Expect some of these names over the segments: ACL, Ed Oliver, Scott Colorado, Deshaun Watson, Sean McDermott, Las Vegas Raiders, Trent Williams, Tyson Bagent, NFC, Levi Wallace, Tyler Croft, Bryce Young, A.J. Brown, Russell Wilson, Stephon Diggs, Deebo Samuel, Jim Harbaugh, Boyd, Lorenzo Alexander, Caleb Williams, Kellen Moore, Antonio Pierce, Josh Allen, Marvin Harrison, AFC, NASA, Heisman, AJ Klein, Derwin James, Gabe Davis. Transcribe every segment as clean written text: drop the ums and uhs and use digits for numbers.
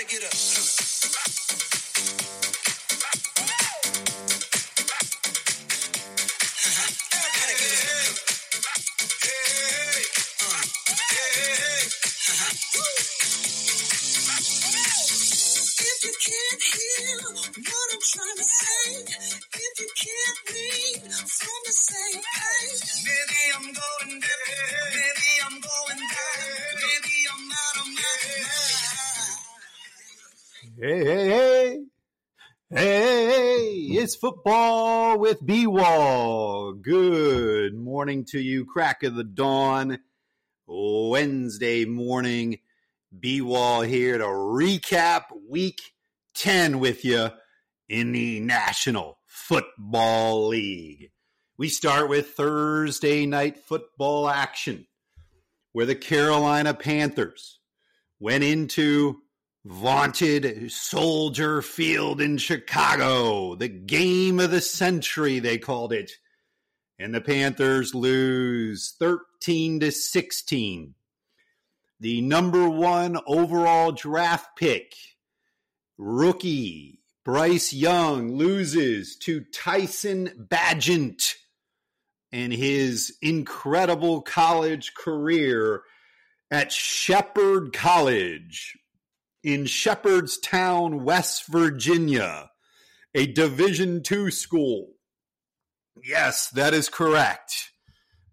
gotta get up. If you can't hear what I'm trying to say, if you can't read from the same page, maybe I'm going down, maybe I'm going down, maybe I'm out of my mind. Hey, hey, hey. Hey, it's football with B-Wall. Good morning to you, crack of the dawn, Wednesday morning. B-Wall here to recap Week 10 with you in the National Football League. We start with Thursday night football action, where the Carolina Panthers went into vaunted Soldier Field in Chicago, the game of the century, they called it, and the Panthers lose 13-16. The number one overall draft pick, rookie Bryce Young, loses to Tyson Bagent, and his incredible college career at Shepherd College in Shepherdstown, West Virginia, a Division II school. Yes, that is correct.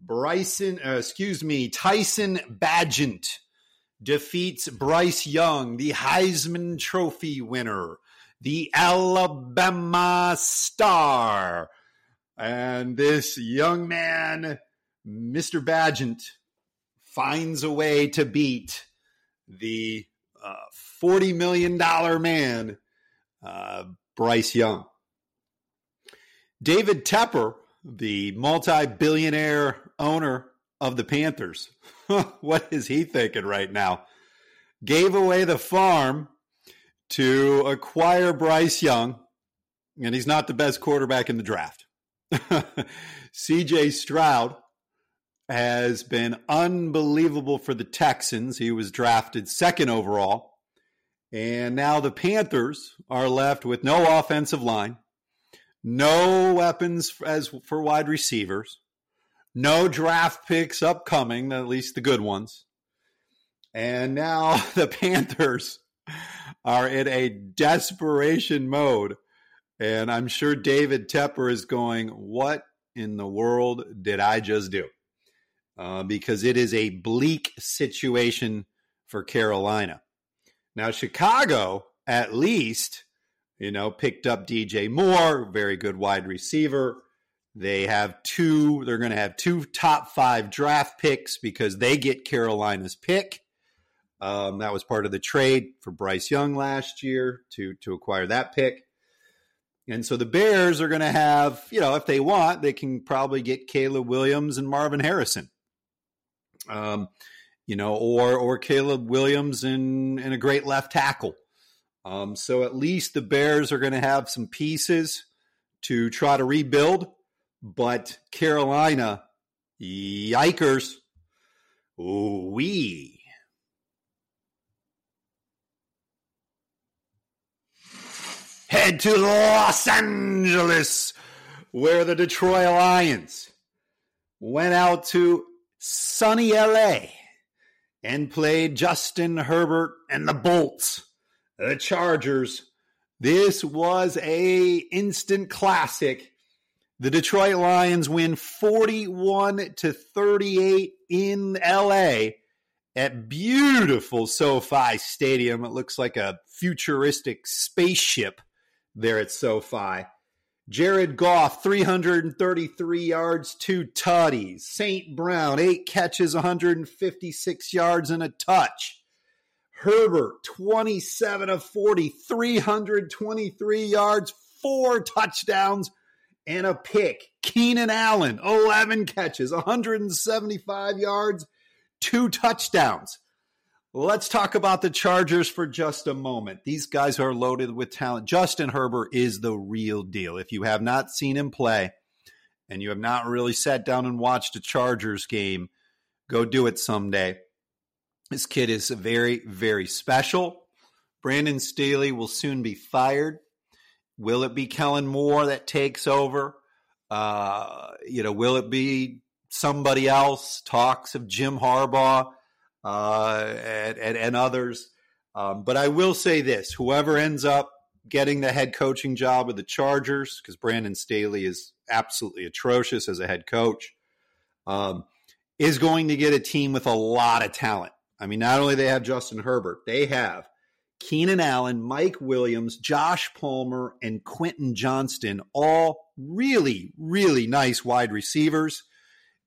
Tyson Bagent defeats Bryce Young, the Heisman Trophy winner, the Alabama star. And this young man, Mr. Bagent, finds a way to beat the $40 million man, Bryce Young. David Tepper, the multi-billionaire owner of the Panthers, what is he thinking right now? Gave away the farm to acquire Bryce Young, and he's not the best quarterback in the draft. C.J. Stroud has been unbelievable for the Texans. He was drafted second overall, and now the Panthers are left with no offensive line, no weapons as for wide receivers, no draft picks upcoming, at least the good ones. And now the Panthers are in a desperation mode. And I'm sure David Tepper is going, what in the world did I just do? Because it is a bleak situation for Carolina. Now, Chicago, at least, picked up DJ Moore, very good wide receiver. They're going to have two top five draft picks because they get Carolina's pick. That was part of the trade for Bryce Young last year to acquire that pick. And so the Bears are going to have, if they want, they can probably get Caleb Williams and Marvin Harrison. Or Caleb Williams and a great left tackle. So at least the Bears are going to have some pieces to try to rebuild. But Carolina, yikers, ooh-wee. Head to Los Angeles, where the Detroit Lions went out to sunny L.A. and played Justin Herbert and the Bolts, the Chargers. This was an instant classic. The Detroit Lions win 41-38 in L.A. at beautiful SoFi Stadium. It looks like a futuristic spaceship there at SoFi. Jared Goff, 333 yards, 2 tutties. St. Brown, 8 catches, 156 yards, and a touch. Herbert, 27 of 40, 323 yards, 4 touchdowns, and a pick. Keenan Allen, 11 catches, 175 yards, 2 touchdowns. Let's talk about the Chargers for just a moment. These guys are loaded with talent. Justin Herbert is the real deal. If you have not seen him play and you have not really sat down and watched a Chargers game, go do it someday. This kid is very, very special. Brandon Staley will soon be fired. Will it be Kellen Moore that takes over? Will it be somebody else? Talks of Jim Harbaugh and others. But I will say this, whoever ends up getting the head coaching job of the Chargers, because Brandon Staley is absolutely atrocious as a head coach, is going to get a team with a lot of talent. I mean, not only they have Justin Herbert, they have Keenan Allen, Mike Williams, Josh Palmer, and Quentin Johnston, all really, really nice wide receivers.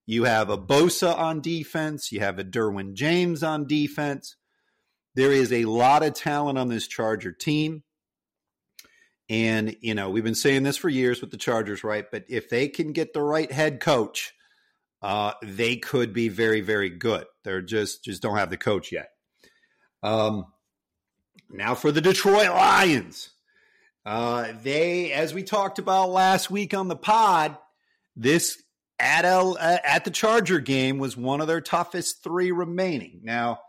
You have a Bosa on defense. You have a Derwin James on defense. There is a lot of talent on this Charger team. And, you know, we've been saying this for years with the Chargers, right? But if they can get the right head coach, they could be very, very good. They're just don't have the coach yet. Now for the Detroit Lions. They, as we talked about last week on the pod, this at the Charger game was one of their toughest three remaining. Now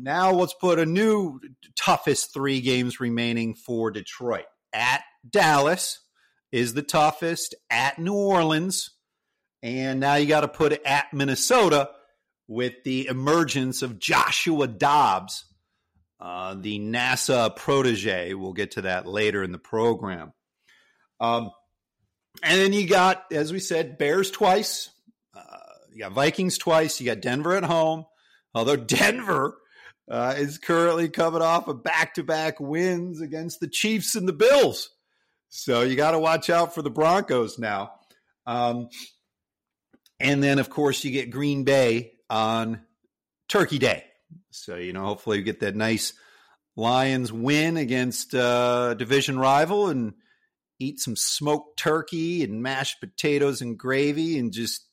let's put a new toughest three games remaining for Detroit. At Dallas is the toughest, at New Orleans, and now you got to put it at Minnesota with the emergence of Joshua Dobbs, the NASA protege. We'll get to that later in the program. And then you got, as we said, Bears twice. You got Vikings twice. You got Denver at home. Although Denver is currently coming off of back-to-back wins against the Chiefs and the Bills. So you got to watch out for the Broncos now. And then, of course, you get Green Bay on Turkey Day. So, you know, hopefully you get that nice Lions win against division rival and eat some smoked turkey and mashed potatoes and gravy and just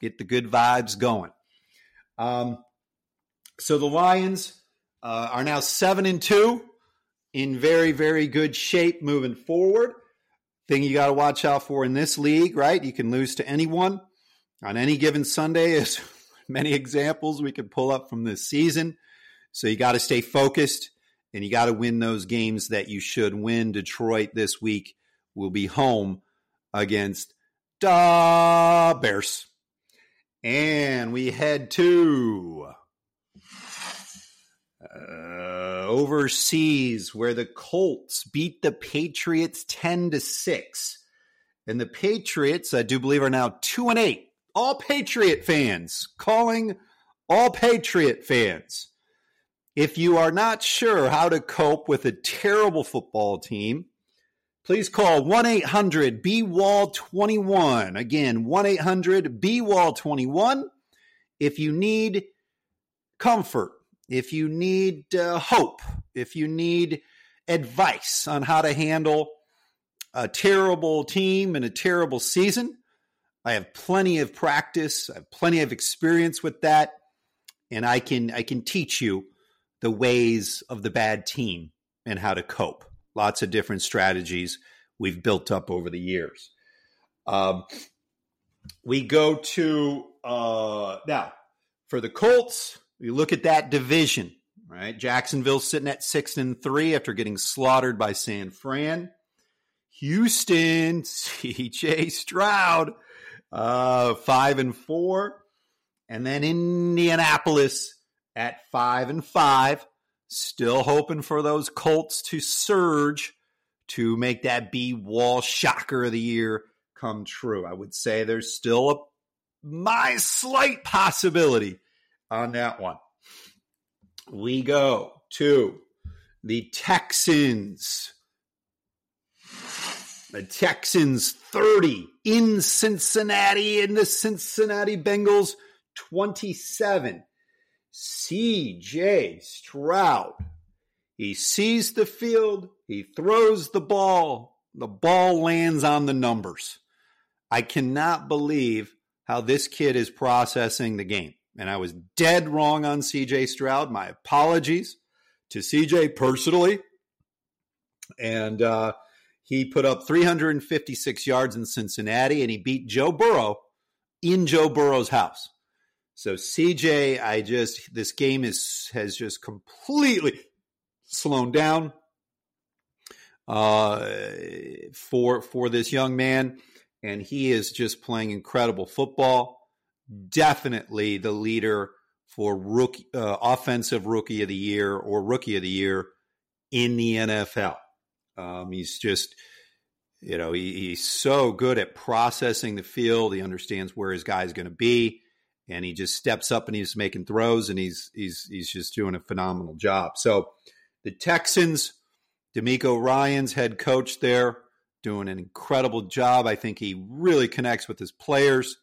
get the good vibes going. So the Lions are now 7-2 in very, very good shape moving forward. Thing you got to watch out for in this league, right? You can lose to anyone on any given Sunday, as many examples we could pull up from this season. So you got to stay focused, and you got to win those games that you should win. Detroit this week will be home against the Bears. And we head to overseas, where the Colts beat the Patriots 10-6. And the Patriots, I do believe, are now 2-8. All Patriot fans, calling all Patriot fans. If you are not sure how to cope with a terrible football team, please call 1-800-B-WALL-21. Again, 1-800-B-WALL-21. If you need comfort, if you need hope, if you need advice on how to handle a terrible team and a terrible season, I have plenty of practice. I have plenty of experience with that, and I can teach you the ways of the bad team and how to cope. Lots of different strategies we've built up over the years. We go to, now, for the Colts, we look at that division, right? Jacksonville sitting at 6-3 after getting slaughtered by San Fran. Houston, C.J. Stroud, 5-4. And then Indianapolis at 5-5. Still hoping for those Colts to surge to make that B-Wall shocker of the year come true. I would say there's still my slight possibility on that one. We go to the Texans. The Texans 30 in Cincinnati, and the Cincinnati Bengals 27. C.J. Stroud, he sees the field, he throws the ball lands on the numbers. I cannot believe how this kid is processing the game. And I was dead wrong on C.J. Stroud. My apologies to C.J. personally. And he put up 356 yards in Cincinnati, and he beat Joe Burrow in Joe Burrow's house. So CJ, this game has just completely slowed down for this young man, and he is just playing incredible football. Definitely the leader for rookie, offensive rookie of the year or rookie of the year in the NFL. He's just, you know, he's so good at processing the field. He understands where his guy is going to be, and he just steps up and he's making throws, and he's just doing a phenomenal job. So the Texans, DeMeco Ryan's head coach there, doing an incredible job. I think he really connects with his players.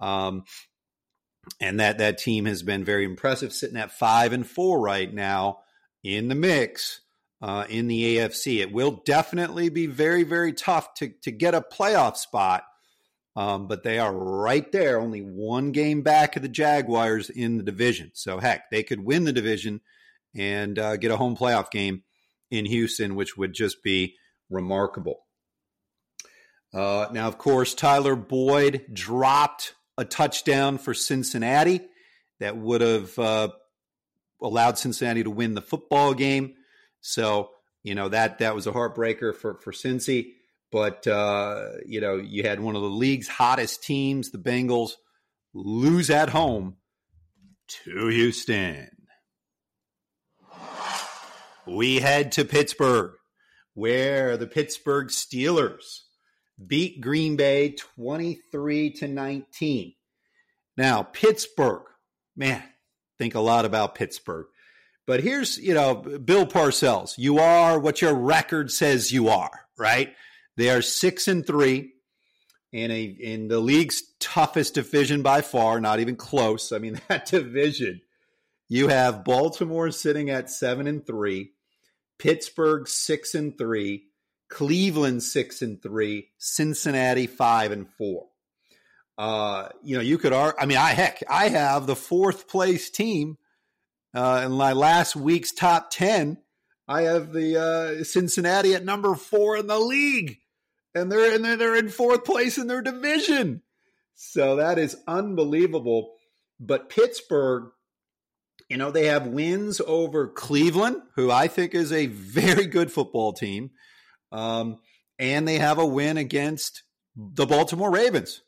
And that team has been very impressive, sitting at 5-4 right now in the mix in the AFC. It will definitely be very, very tough to get a playoff spot, but they are right there, only one game back of the Jaguars in the division. So, heck, they could win the division and get a home playoff game in Houston, which would just be remarkable. Now, of course, Tyler Boyd dropped a touchdown for Cincinnati that would have allowed Cincinnati to win the football game. So, you know, that was a heartbreaker for Cincy. But, you know, you had one of the league's hottest teams, the Bengals, lose at home to Houston. We head to Pittsburgh, where the Pittsburgh Steelers beat Green Bay 23-19. Now, Pittsburgh, man, think a lot about Pittsburgh. But here's, you know, Bill Parcells. You are what your record says you are, right? They are 6-3 in the league's toughest division by far, not even close. I mean, that division. You have Baltimore sitting at 7-3, Pittsburgh 6-3, Cleveland 6-3, Cincinnati 5-4. You know, you could argue, I mean, I have the fourth place team in my last week's top 10. I have the Cincinnati at number 4 in the league, and they're in fourth place in their division. So that is unbelievable. But Pittsburgh, you know, they have wins over Cleveland, who I think is a very good football team. And they have a win against the Baltimore Ravens.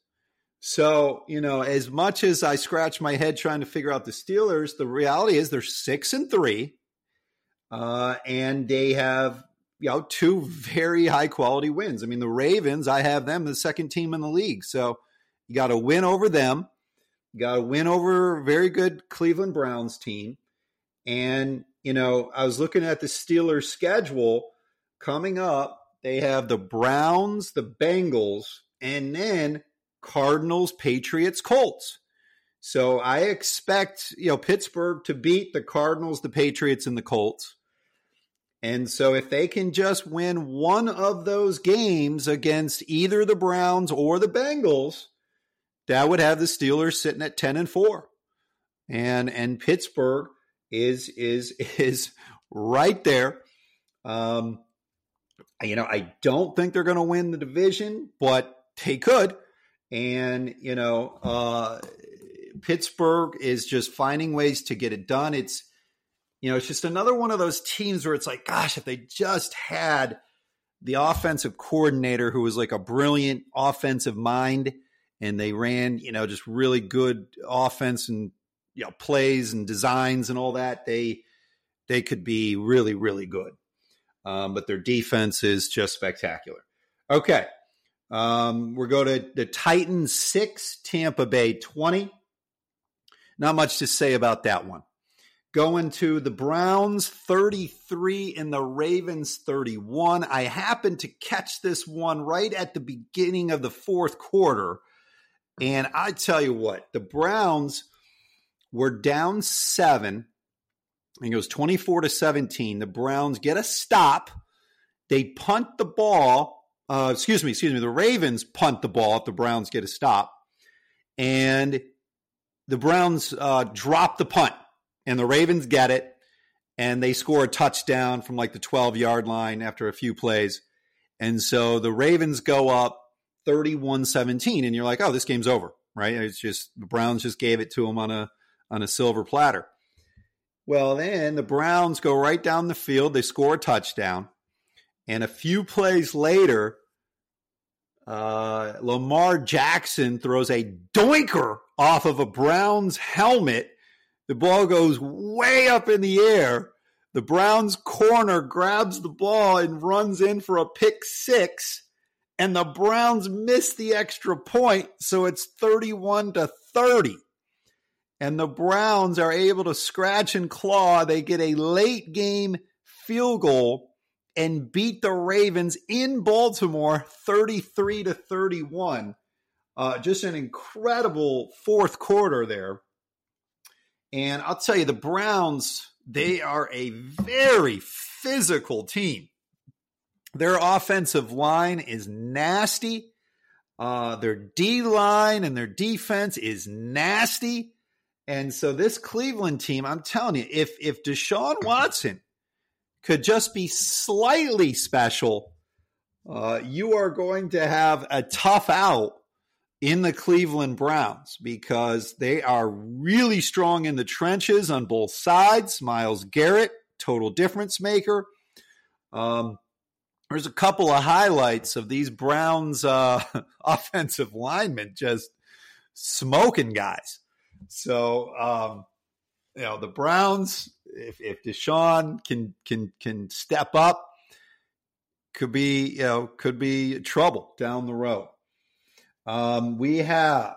So, you know, as much as I scratch my head trying to figure out the Steelers, the reality is they're 6-3, and they have, you know, two very high quality wins. I mean, the Ravens, I have them the second team in the league. So you got to win over them, you got to win over a very good Cleveland Browns team. And, you know, I was looking at the Steelers schedule. Coming up, they have the Browns, the Bengals, and then Cardinals, Patriots, Colts. So I expect, you know, Pittsburgh to beat the Cardinals, the Patriots, and the Colts. And so if they can just win one of those games against either the Browns or the Bengals, that would have the Steelers sitting at 10-4. And Pittsburgh is right there. You know, I don't think they're going to win the division, but they could. And, you know, Pittsburgh is just finding ways to get it done. It's, you know, it's just another one of those teams where it's like, gosh, if they just had the offensive coordinator who was like a brilliant offensive mind, and they ran, you know, just really good offense and, you know, plays and designs and all that, they could be really, really good. But their defense is just spectacular. Okay. We'll go to the Titans 6, Tampa Bay 20. Not much to say about that one. Going to the Browns 33 and the Ravens 31. I happened to catch this one right at the beginning of the fourth quarter. And I tell you what, the Browns were down 7. And it goes 24-17. The Browns get a stop. They punt the ball. Excuse me. The Ravens punt the ball if the Browns get a stop. And the Browns drop the punt. And the Ravens get it. And they score a touchdown from like the 12-yard line after a few plays. And so the Ravens go up 31-17. And you're like, oh, this game's over, right? It's just the Browns just gave it to them on a silver platter. Well, then the Browns go right down the field. They score a touchdown. And a few plays later, Lamar Jackson throws a doinker off of a Browns helmet. The ball goes way up in the air. The Browns corner grabs the ball and runs in for a pick six. And the Browns miss the extra point, so it's 31-30. And the Browns are able to scratch and claw. They get a late game field goal and beat the Ravens in Baltimore 33-31. Just an incredible fourth quarter there. And I'll tell you, the Browns, they are a very physical team. Their offensive line is nasty. Their D-line and their defense is nasty. And so this Cleveland team, I'm telling you, if Deshaun Watson could just be slightly special, you are going to have a tough out in the Cleveland Browns because they are really strong in the trenches on both sides. Myles Garrett, total difference maker. There's a couple of highlights of these Browns offensive linemen just smoking guys. So, the Browns, if Deshaun can step up, could be trouble down the road. We have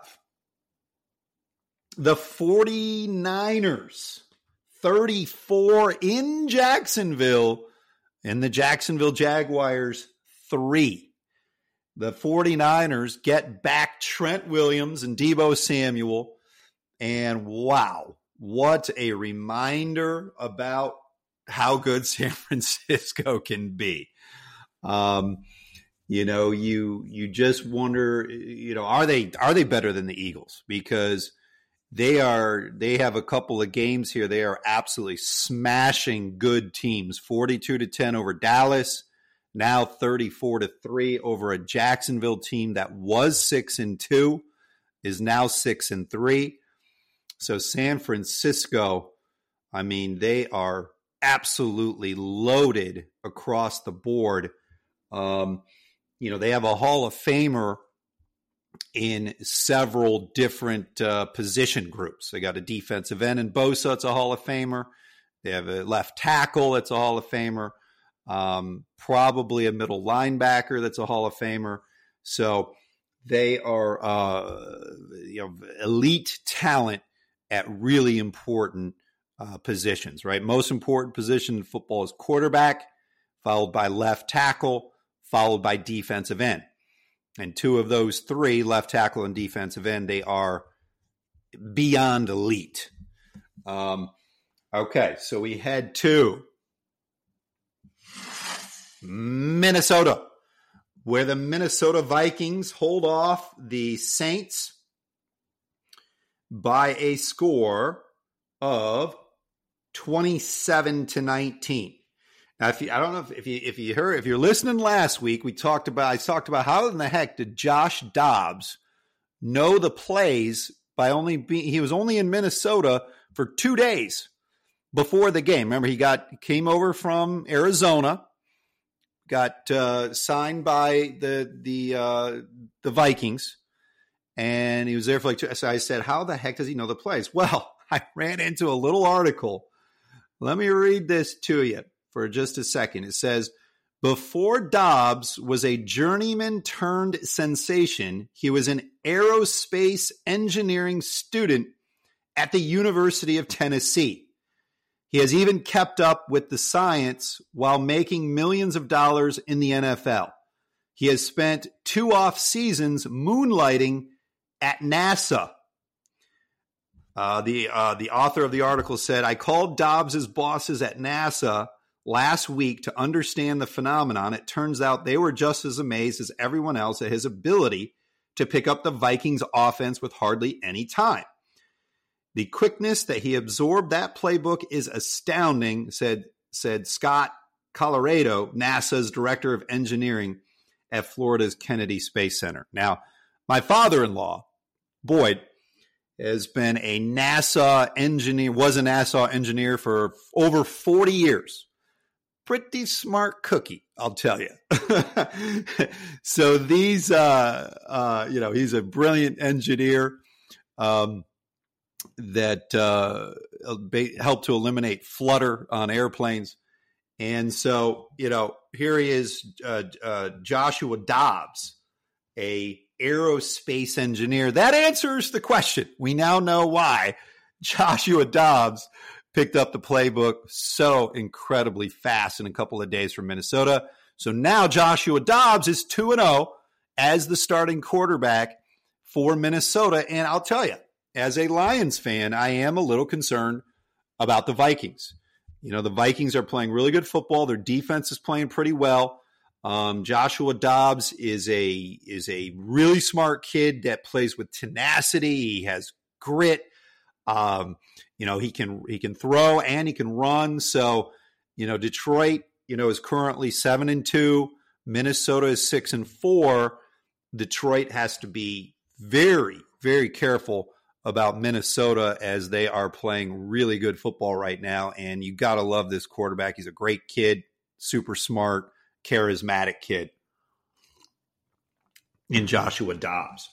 the 49ers, 34 in Jacksonville, and the Jacksonville Jaguars 3. The 49ers get back Trent Williams and Deebo Samuel. And wow, what a reminder about how good San Francisco can be. You just wonder, are they better than the Eagles? Because they have a couple of games here. They are absolutely smashing good teams. 42-10 over Dallas, now 34-3 over a Jacksonville team that was 6-2, is now 6-3. So San Francisco, I mean, they are absolutely loaded across the board. They have a Hall of Famer in several different position groups. They got a defensive end in Bosa. It's a Hall of Famer. They have a left tackle. That's a Hall of Famer. Probably a middle linebacker. That's a Hall of Famer. So they are, elite talent at really important positions, right? Most important position in football is quarterback, followed by left tackle, followed by defensive end. And two of those three, left tackle and defensive end, they are beyond elite. Okay, so we head to Minnesota, where the Minnesota Vikings hold off the Saints by a score of 27-19. Now, if you're listening last week, I talked about how in the heck did Josh Dobbs know the plays by he was only in Minnesota for 2 days before the game. Remember, he came over from Arizona, got signed by the Vikings, and he was there for like 2 days. So I said, how the heck does he know the plays? Well, I ran into a little article. Let me read this to you for just a second. It says, before Dobbs was a journeyman turned sensation, he was an aerospace engineering student at the University of Tennessee. He has even kept up with the science while making millions of dollars in the NFL. He has spent 2 off seasons moonlighting at NASA. The author of the article said, I called Dobbs' bosses at NASA last week to understand the phenomenon. It turns out they were just as amazed as everyone else at his ability to pick up the Vikings offense with hardly any time. The quickness that he absorbed that playbook is astounding, said Scott Colorado, NASA's director of engineering at Florida's Kennedy Space Center. Now, my father-in-law, Boyd, has been a NASA engineer, was a NASA engineer for over 40 years. Pretty smart cookie, I'll tell you. So these, you know, he's a brilliant engineer that helped to eliminate flutter on airplanes. And so, you know, here he is, Joshua Dobbs, a aerospace engineer. That answers the question. We now know why Joshua Dobbs picked up the playbook so incredibly fast in a couple of days from Minnesota. So now Joshua Dobbs is 2-0 as the starting quarterback for Minnesota. And I'll tell you, as a Lions fan, I am a little concerned about the Vikings. You know, the Vikings are playing really good football. Their defense is playing pretty well. Joshua Dobbs is a really smart kid that plays with tenacity. He has grit. You know, he can throw and he can run. So, you know, Detroit, you know, is currently 7-2. Minnesota is 6-4. Detroit has to be very, very careful about Minnesota as they are playing really good football right now. And you got to love this quarterback. He's a great kid, super smart, charismatic kid in Joshua Dobbs.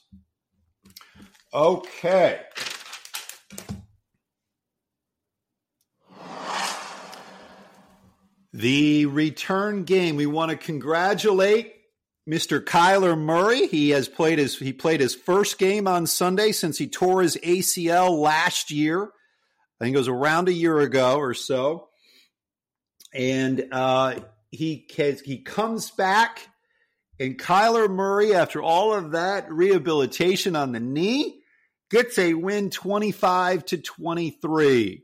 Okay. The return game. We want to congratulate Mr. Kyler Murray. He played his first game on Sunday since he tore his ACL last year. I think it was around a year ago or so. And he comes back, and Kyler Murray, after all of that rehabilitation on the knee, gets a win 25-23.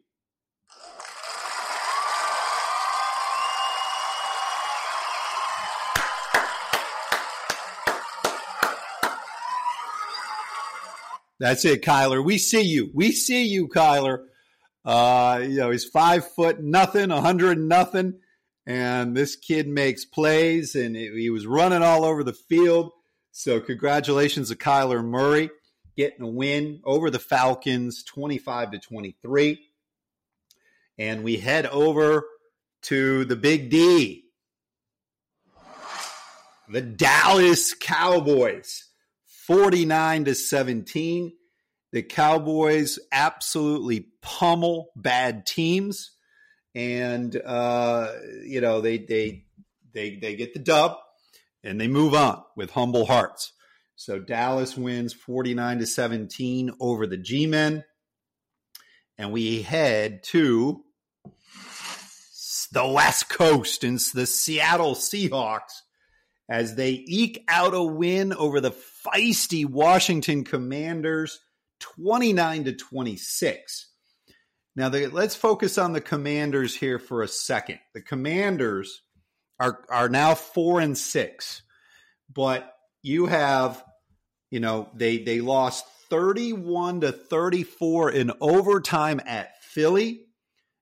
That's it, Kyler. We see you. We see you, Kyler. You know, he's 5'0", 100, and this kid makes plays, and he was running all over the field. So congratulations to Kyler Murray getting a win over the Falcons, 25-23. And we head over to the Big D, the Dallas Cowboys. 49-17. The Cowboys absolutely pummel bad teams, and you know, they get the dub and they move on with humble hearts. So Dallas wins 49-17 over the G-Men, and we head to the West Coast and the Seattle Seahawks as they eke out a win over the feisty Washington Commanders, 29-26. Now, let's focus on the Commanders here for a second. The Commanders are now 4-6, but you have, you know, they lost 31-34 in overtime at Philly.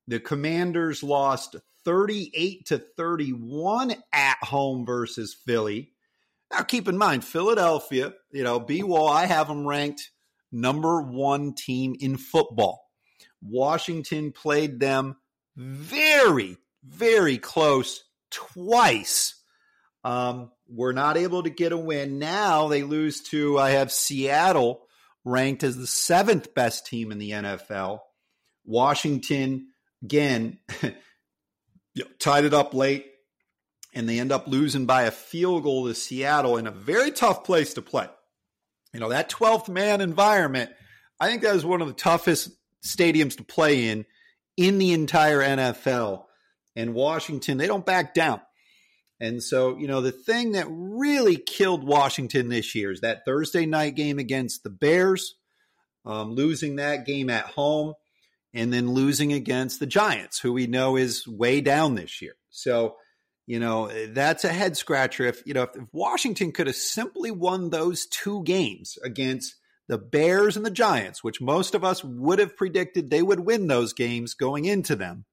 The Commanders lost 38-31 at home versus Philly. Now, keep in mind, Philadelphia, you know, B-Wall, I have them ranked #1 team in football. Washington played them very, very close twice. We're not able to get a win. Now they lose to, I have Seattle ranked as the 7th best team in the NFL. Washington, again, you know, tied it up late, and they end up losing by a field goal to Seattle in a very tough place to play. You know, that 12th man environment, I think that is one of the toughest stadiums to play in the entire NFL. And Washington, they don't back down. And so, you know, the thing that really killed Washington this year is that Thursday night game against the Bears, losing that game at home, and then losing against the Giants, who we know is way down this year. So, you know, that's a head scratcher. If Washington could have simply won those two games against the Bears and the Giants, which most of us would have predicted they would win those games going into them,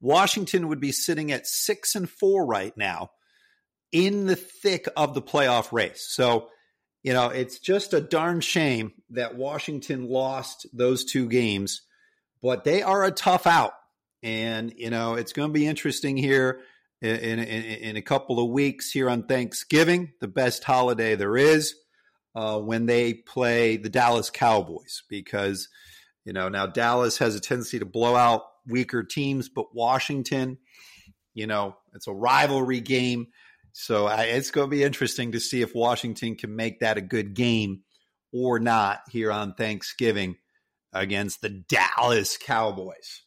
Washington would be sitting at 6-4 right now in the thick of the playoff race. So, you know, it's just a darn shame that Washington lost those two games, but they are a tough out. And, you know, it's going to be interesting here in a couple of weeks here on Thanksgiving, the best holiday there is, when they play the Dallas Cowboys, because, you know, now Dallas has a tendency to blow out weaker teams, but Washington, you know, it's a rivalry game. So it's going to be interesting to see if Washington can make that a good game or not here on Thanksgiving against the Dallas Cowboys.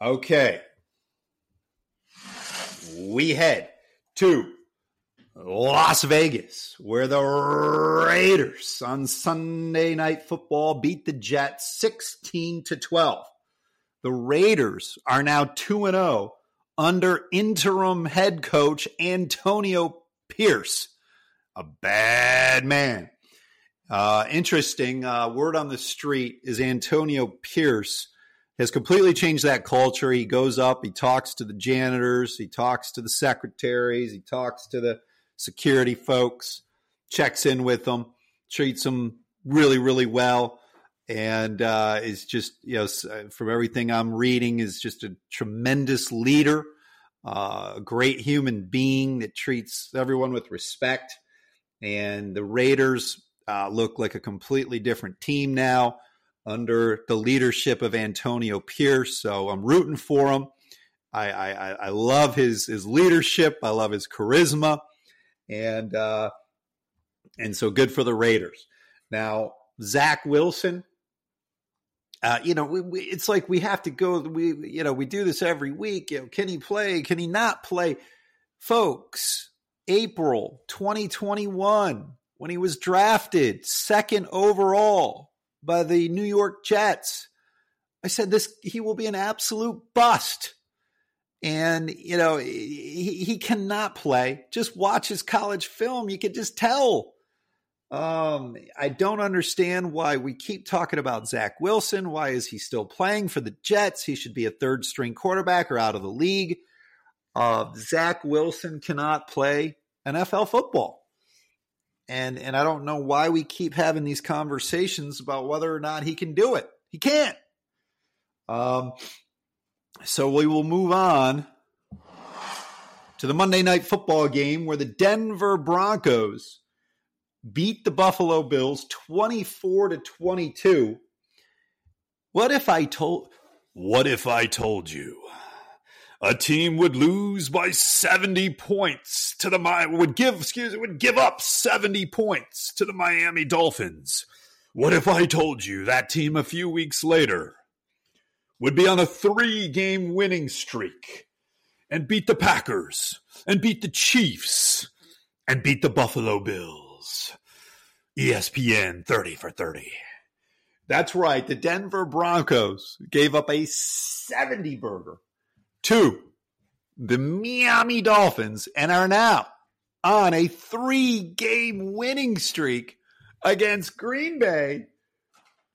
Okay. We head to Las Vegas, where the Raiders on Sunday Night Football beat the Jets 16-12. The Raiders are now 2-0. Under interim head coach Antonio Pierce, a bad man. Interesting. Word on the street is Antonio Pierce has completely changed that culture. He goes up, he talks to the janitors, he talks to the secretaries, he talks to the security folks, checks in with them, treats them really, really well. And is just, you know, from everything I'm reading, is just a tremendous leader, a great human being that treats everyone with respect. And the Raiders look like a completely different team now under the leadership of Antonio Pierce. So I'm rooting for him. I love his leadership. I love his charisma. And so good for the Raiders. Now, Zach Wilson. You know, it's like we have to go, you know, we do this every week. You know, can he play? Can he not play? Folks, April 2021, when he was drafted second overall by the New York Jets, I said this, he will be an absolute bust. And, you know, he cannot play. Just watch his college film. You could just tell. I don't understand why we keep talking about Zach Wilson. Why is he still playing for the Jets? He should be a third string quarterback or out of the league. Zach Wilson cannot play NFL football. And I don't know why we keep having these conversations about whether or not he can do it. He can't. So we will move on to the Monday Night Football game, where the Denver Broncos beat the Buffalo Bills 24-22. What if I told you a team would lose by 70 points to the would give up 70 points to the Miami Dolphins? What if I told you that team a few weeks later would be on a 3-game winning streak and beat the Packers and beat the Chiefs and beat the Buffalo Bills? ESPN 30 for 30. That's right. The Denver Broncos gave up a 70 burger to the Miami Dolphins and are now on a 3-game winning streak against Green Bay,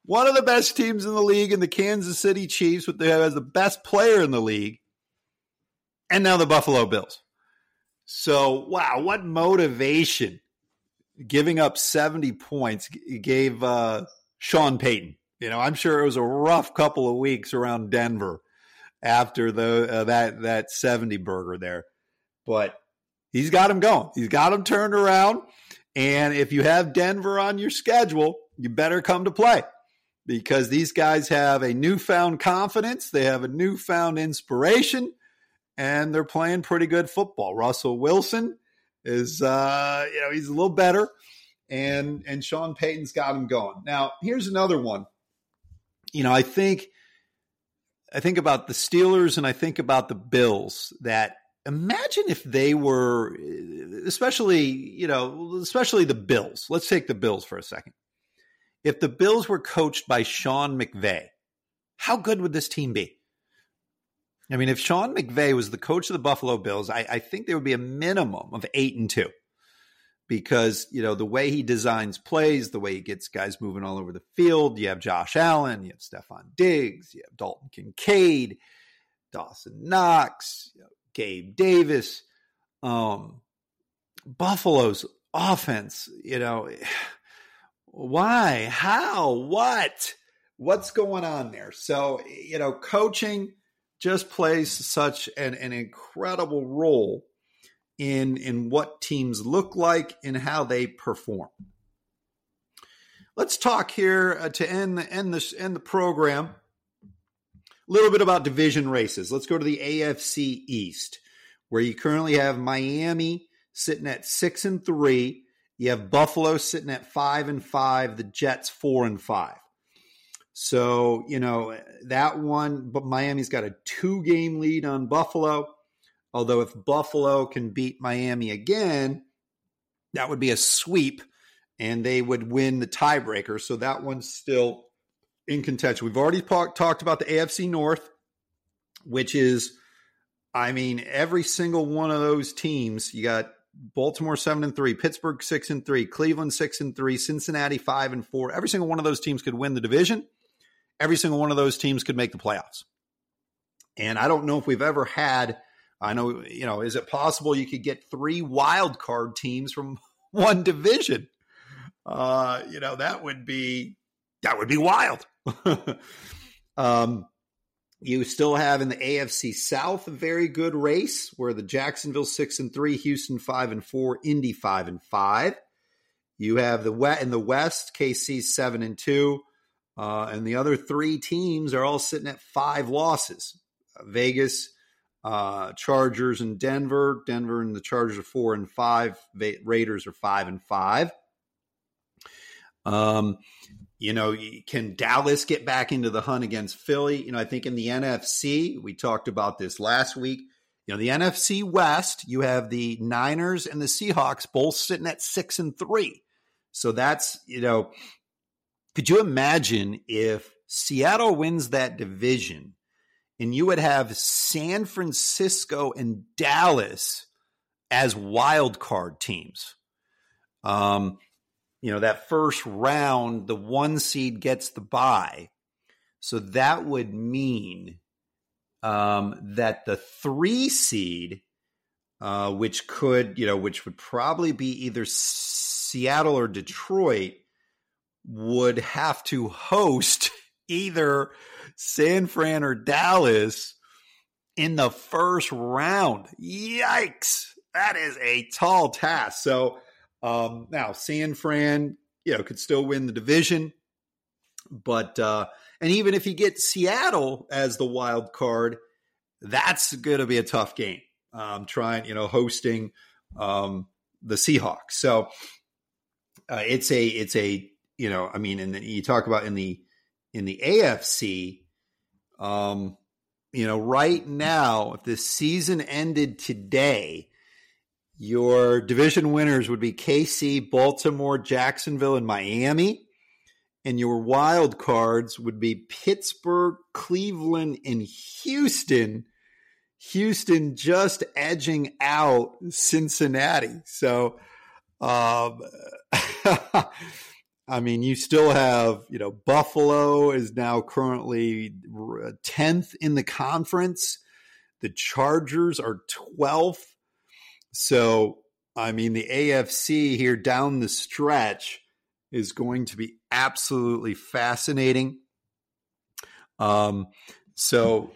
one of the best teams in the league, and the Kansas City Chiefs, who has the best player in the league, and now the Buffalo Bills. So, wow, what motivation. Giving up 70 points gave Sean Payton. You know, I'm sure it was a rough couple of weeks around Denver after that 70 burger there. But he's got him going. He's got him turned around. And if you have Denver on your schedule, you better come to play, because these guys have a newfound confidence. They have a newfound inspiration, and they're playing pretty good football. Russell Wilson is, you know, he's a little better, and Sean Payton's got him going. Now, here's another one. You know, I think about the Steelers and I think about the Bills, that imagine if they were, especially the Bills. Let's take the Bills for a second. If the Bills were coached by Sean McVay, how good would this team be? I mean, if Sean McVay was the coach of the Buffalo Bills, I think there would be a minimum of 8-2, because, you know, the way he designs plays, the way he gets guys moving all over the field. You have Josh Allen, you have Stephon Diggs, you have Dalton Kincaid, Dawson Knox, you know, Gabe Davis. Buffalo's offense, you know, why, how, what's going on there? So, you know, coaching just plays such an incredible role in what teams look like and how they perform. Let's talk here to end the program a little bit about division races. Let's go to the AFC East, where you currently have Miami sitting at 6-3. You have Buffalo sitting at 5-5. The Jets 4-5. So, you know, that one, but Miami's got a 2-game lead on Buffalo. Although if Buffalo can beat Miami again, that would be a sweep and they would win the tiebreaker. So that one's still in contention. We've already talked about the AFC North, which is, I mean, every single one of those teams. You got Baltimore 7-3, Pittsburgh 6-3, Cleveland 6-3, Cincinnati 5-4. Every single one of those teams could win the division. Every single one of those teams could make the playoffs. And I don't know if we've ever had, I know, you know, is it possible you could get 3 wild card teams from one division? You know, that would be wild. You still have in the AFC South a very good race where the Jacksonville 6-3, Houston 5-4, Indy 5-5. You have in the West, KC 7-2, and the other 3 teams are all sitting at 5 losses. Vegas, Chargers, and Denver. Denver and the Chargers are 4-5. Raiders are 5-5. You know, can Dallas get back into the hunt against Philly? You know, I think in the NFC, we talked about this last week. You know, the NFC West, you have the Niners and the Seahawks both sitting at 6-3. So that's, you know, could you imagine if Seattle wins that division and you would have San Francisco and Dallas as wild card teams? You know, that first round, the 1 seed gets the bye. So that would mean that the 3 seed, which would probably be either Seattle or Detroit, would have to host either San Fran or Dallas in the first round. Yikes! That is a tall task. So, now San Fran, you know, could still win the division, but, and even if you get Seattle as the wild card, that's going to be a tough game. Hosting, the Seahawks. So, and you talk about in the AFC, you know, right now, if this season ended today, your division winners would be KC, Baltimore, Jacksonville, and Miami. And your wild cards would be Pittsburgh, Cleveland, and Houston. Houston just edging out Cincinnati. So, I mean, you still have, you know, Buffalo is now currently 10th in the conference. The Chargers are 12th. So, I mean, the AFC here down the stretch is going to be absolutely fascinating. So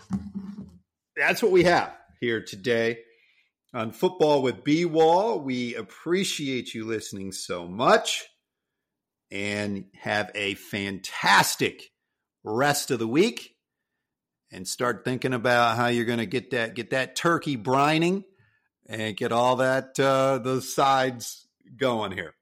that's what we have here today on Football with B-Wall. We appreciate you listening so much and have a fantastic rest of the week, and start thinking about how you're going to get that turkey brining. And get all that, those sides going here.